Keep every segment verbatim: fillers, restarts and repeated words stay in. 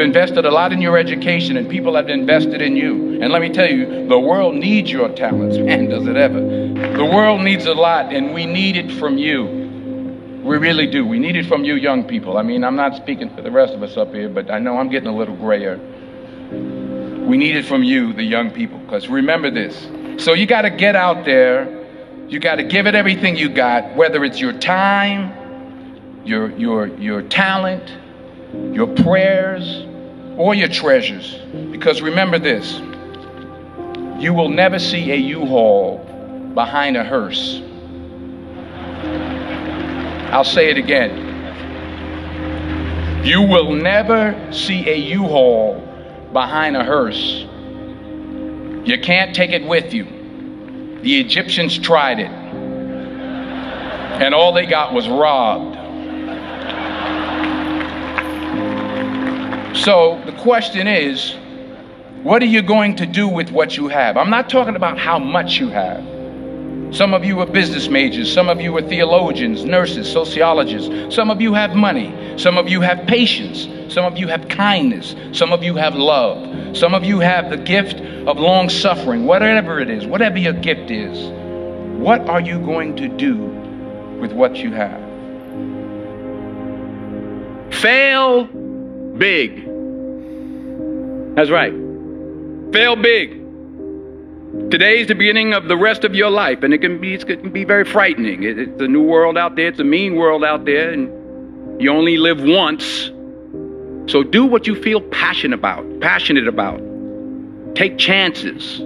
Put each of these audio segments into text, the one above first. invested a lot in your education, and people have invested in you. And let me tell you, the world needs your talents. Man, does it ever. The world needs a lot, and we need it from you. We really do. We need it from you young people. I mean, I'm not speaking for the rest of us up here, but I know I'm getting a little grayer. We need it from you, the young people, because remember this. So you got to get out there. You got to give it everything you got, whether it's your time, your your your talent, your prayers, or your treasures. Because remember this, you will never see a U-Haul behind a hearse. I'll say it again. You will never see a U-Haul behind a hearse. You can't take it with you. The Egyptians tried it, and all they got was robbed. So the question is, what are you going to do with what you have? I'm not talking about how much you have. Some of you are business majors, some of you are theologians, nurses, sociologists, some of you have money, some of you have patience, some of you have kindness, some of you have love, some of you have the gift of long suffering, whatever it is, whatever your gift is. What are you going to do with what you have? Fail big. That's right. Fail big. Today is the beginning of the rest of your life, and it can be, it can be very frightening. It, it's a new world out there. It's a mean world out there, and you only live once. So do what you feel passionate about, passionate about. Take chances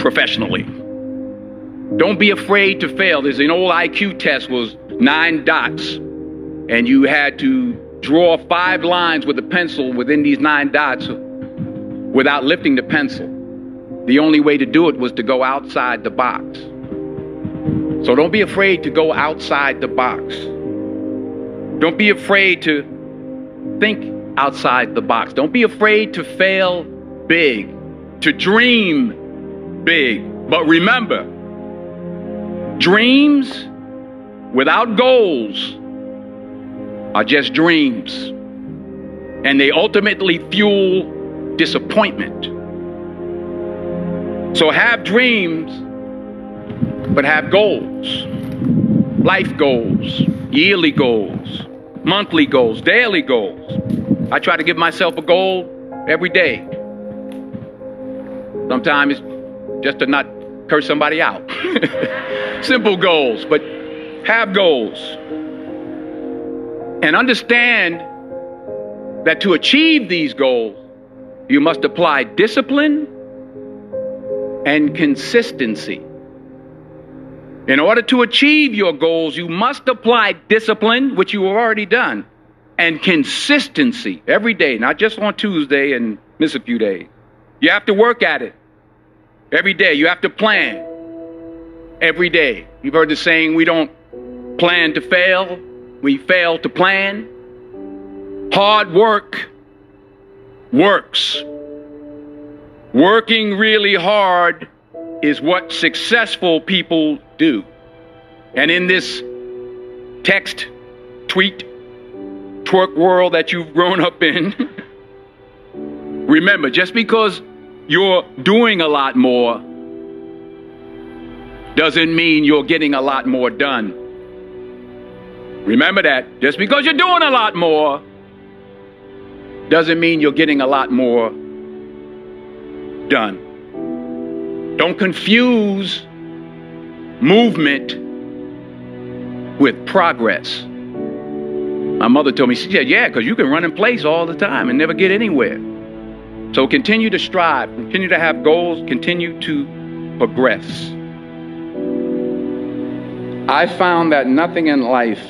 professionally. Don't be afraid to fail. There's an old I Q test was nine dots, and you had to draw five lines with a pencil within these nine dots without lifting the pencil. The only way to do it was to go outside the box. So don't be afraid to go outside the box. Don't be afraid to think outside the box. Don't be afraid to fail big, to dream big. But remember, dreams without goals are just dreams, and they ultimately fuel disappointment. So have dreams, but have goals, life goals, yearly goals, monthly goals, daily goals. I try to give myself a goal every day. Sometimes it's just to not curse somebody out. Simple goals, but have goals. And understand that to achieve these goals, you must apply discipline and consistency. In order to achieve your goals, you must apply discipline, which you have already done, and consistency every day, not just on Tuesday and miss a few days. You have to work at it every day. You have to plan every day. You've heard the saying, we don't plan to fail, we fail to plan. Hard work works. Working really hard is what successful people do. And in this text, tweet, twerk world that you've grown up in, remember, just because you're doing a lot more doesn't mean you're getting a lot more done. Remember that. Just because you're doing a lot more doesn't mean you're getting a lot more done. Don't confuse movement with progress. My mother told me, she said, yeah, because you can run in place all the time and never get anywhere. So continue to strive, continue to have goals, continue to progress. I found that nothing in life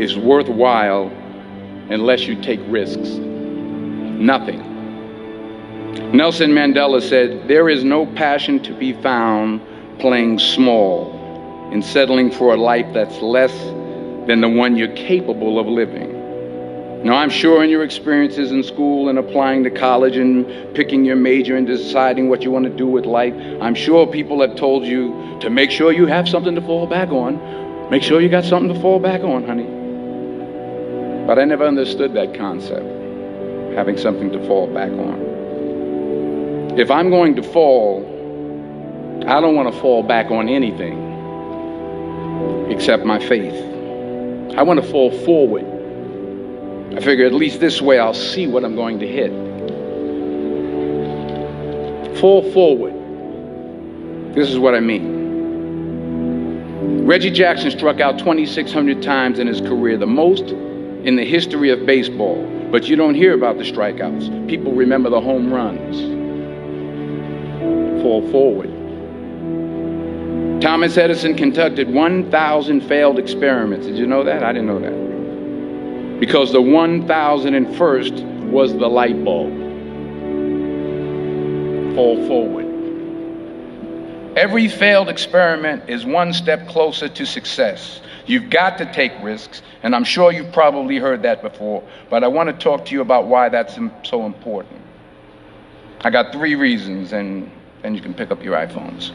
is worthwhile unless you take risks. Nothing. Nelson Mandela said, there is no passion to be found playing small and settling for a life that's less than the one you're capable of living. Now, I'm sure in your experiences in school and applying to college and picking your major and deciding what you want to do with life, I'm sure people have told you to make sure you have something to fall back on. Make sure you got something to fall back on, honey. But I never understood that concept. having something to fall back on. If I'm going to fall, I don't want to fall back on anything except my faith. I want to fall forward. I figure at least this way I'll see what I'm going to hit. Fall forward. This is what I mean. Reggie Jackson struck out twenty-six hundred times in his career, the most in the history of baseball. But you don't hear about the strikeouts. People remember the home runs. Fall forward. Thomas Edison conducted one thousand failed experiments. Did you know that? I didn't know that. Because the one thousand first was the light bulb. Fall forward. Every failed experiment is one step closer to success. You've got to take risks, and I'm sure you've probably heard that before, but I want to talk to you about why that's so important. I got three reasons, and then you can pick up your iPhones.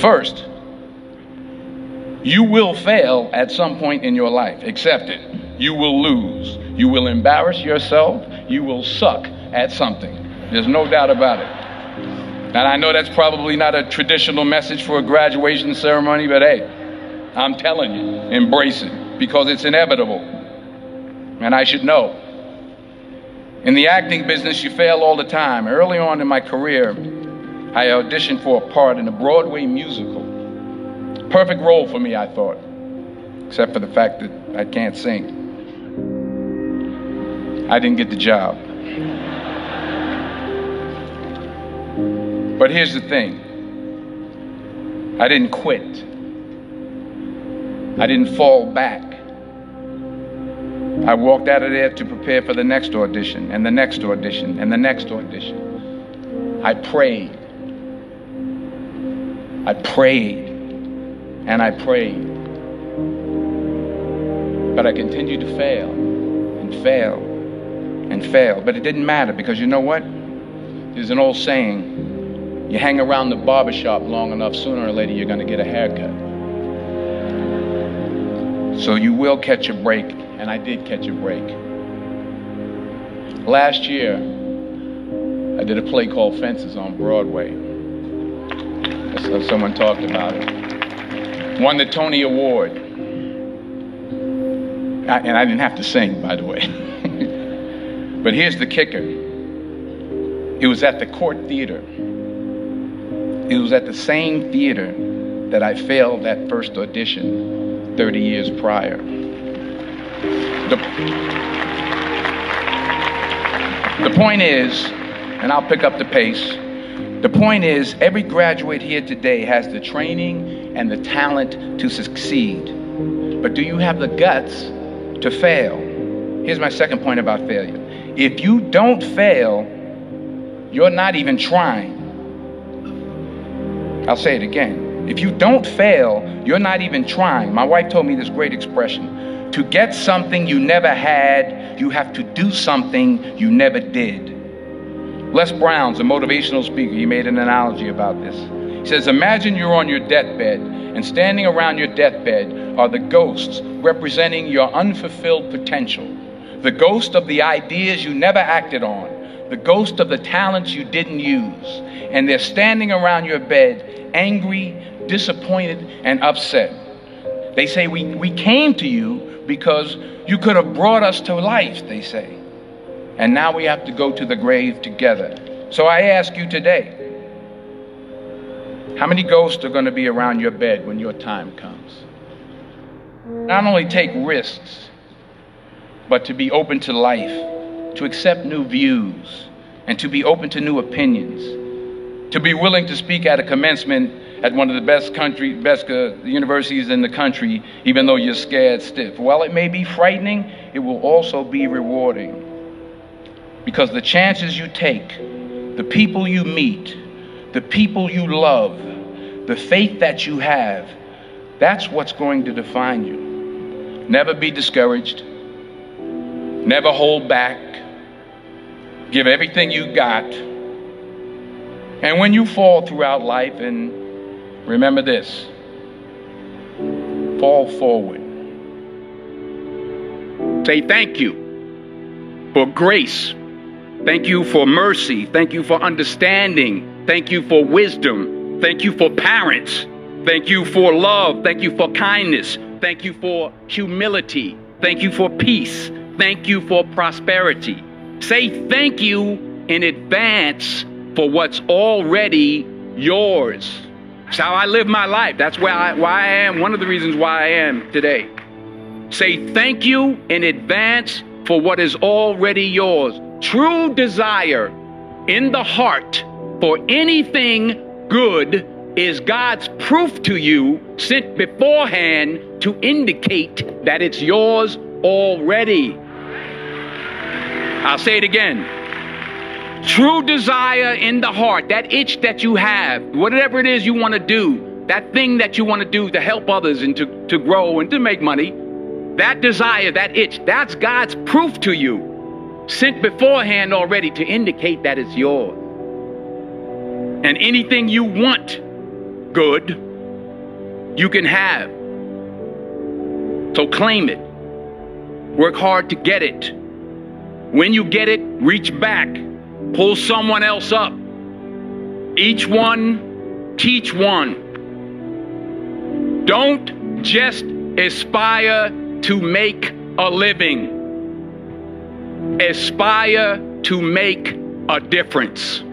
First, you will fail at some point in your life. Accept it. You will lose. You will embarrass yourself. You will suck at something. There's no doubt about it. And I know that's probably not a traditional message for a graduation ceremony, but hey, I'm telling you, embrace it, because it's inevitable. And I should know. In the acting business, you fail all the time. Early on in my career, I auditioned for a part in a Broadway musical. Perfect role for me, I thought, except for the fact that I can't sing. I didn't get the job. But here's the thing. I didn't quit. I didn't fall back. I walked out of there to prepare for the next audition, and the next audition, and the next audition. I prayed. I prayed and I prayed, but I continued to fail and fail and fail. But it didn't matter, because you know what? There's an old saying, you hang around the barbershop long enough, sooner or later you're going to get a haircut. So you will catch a break, and I did catch a break. Last year, I did a play called Fences on Broadway. So someone talked about it. Won the Tony Award. I, and I didn't have to sing, by the way. But here's the kicker. It was at the Court Theater. It was at the same theater that I failed that first audition thirty years prior. The, the point is, and I'll pick up the pace, the point is, every graduate here today has the training and the talent to succeed. But do you have the guts to fail? Here's my second point about failure. If you don't fail, you're not even trying. I'll say it again. If you don't fail, you're not even trying. My wife told me this great expression. To get something you never had, you have to do something you never did. Les Brown's a motivational speaker. He made an analogy about this. He says, imagine you're on your deathbed, and standing around your deathbed are the ghosts representing your unfulfilled potential. The ghost of the ideas you never acted on. The ghost of the talents you didn't use. And they're standing around your bed, angry, disappointed, and upset. They say, we, we came to you because you could have brought us to life, they say. And now we have to go to the grave together. So I ask you today, how many ghosts are going to be around your bed when your time comes? Not only take risks, but to be open to life, to accept new views, and to be open to new opinions, to be willing to speak at a commencement at one of the best country, best uh, universities in the country, even though you're scared stiff. While it may be frightening, it will also be rewarding. Because the chances you take, the people you meet, the people you love, the faith that you have, that's what's going to define you. Never be discouraged. Never hold back. Give everything you got. And when you fall throughout life, and remember this, fall forward. Say thank you. for grace. Thank you for mercy. Thank you for understanding. Thank you for wisdom. Thank you for parents. Thank you for love. Thank you for kindness. Thank you for humility. Thank you for peace. Thank you for prosperity. Say thank you in advance for what's already yours. That's how I live my life. That's where I, why I am. One of the reasons why I am today. Say thank you in advance for what is already yours. True desire in the heart for anything good is God's proof to you, sent beforehand to indicate that it's yours already. I'll say it again. True desire in the heart, that itch that you have, whatever it is you want to do, that thing that you want to do to help others and to, to grow and to make money, that desire, that itch, that's God's proof to you, sent beforehand already to indicate that it's yours. And anything you want good, you can have. So claim it. Work hard to get it. When you get it, reach back. Pull someone else up. Each one, teach one. Don't just aspire to make a living. Aspire to make a difference.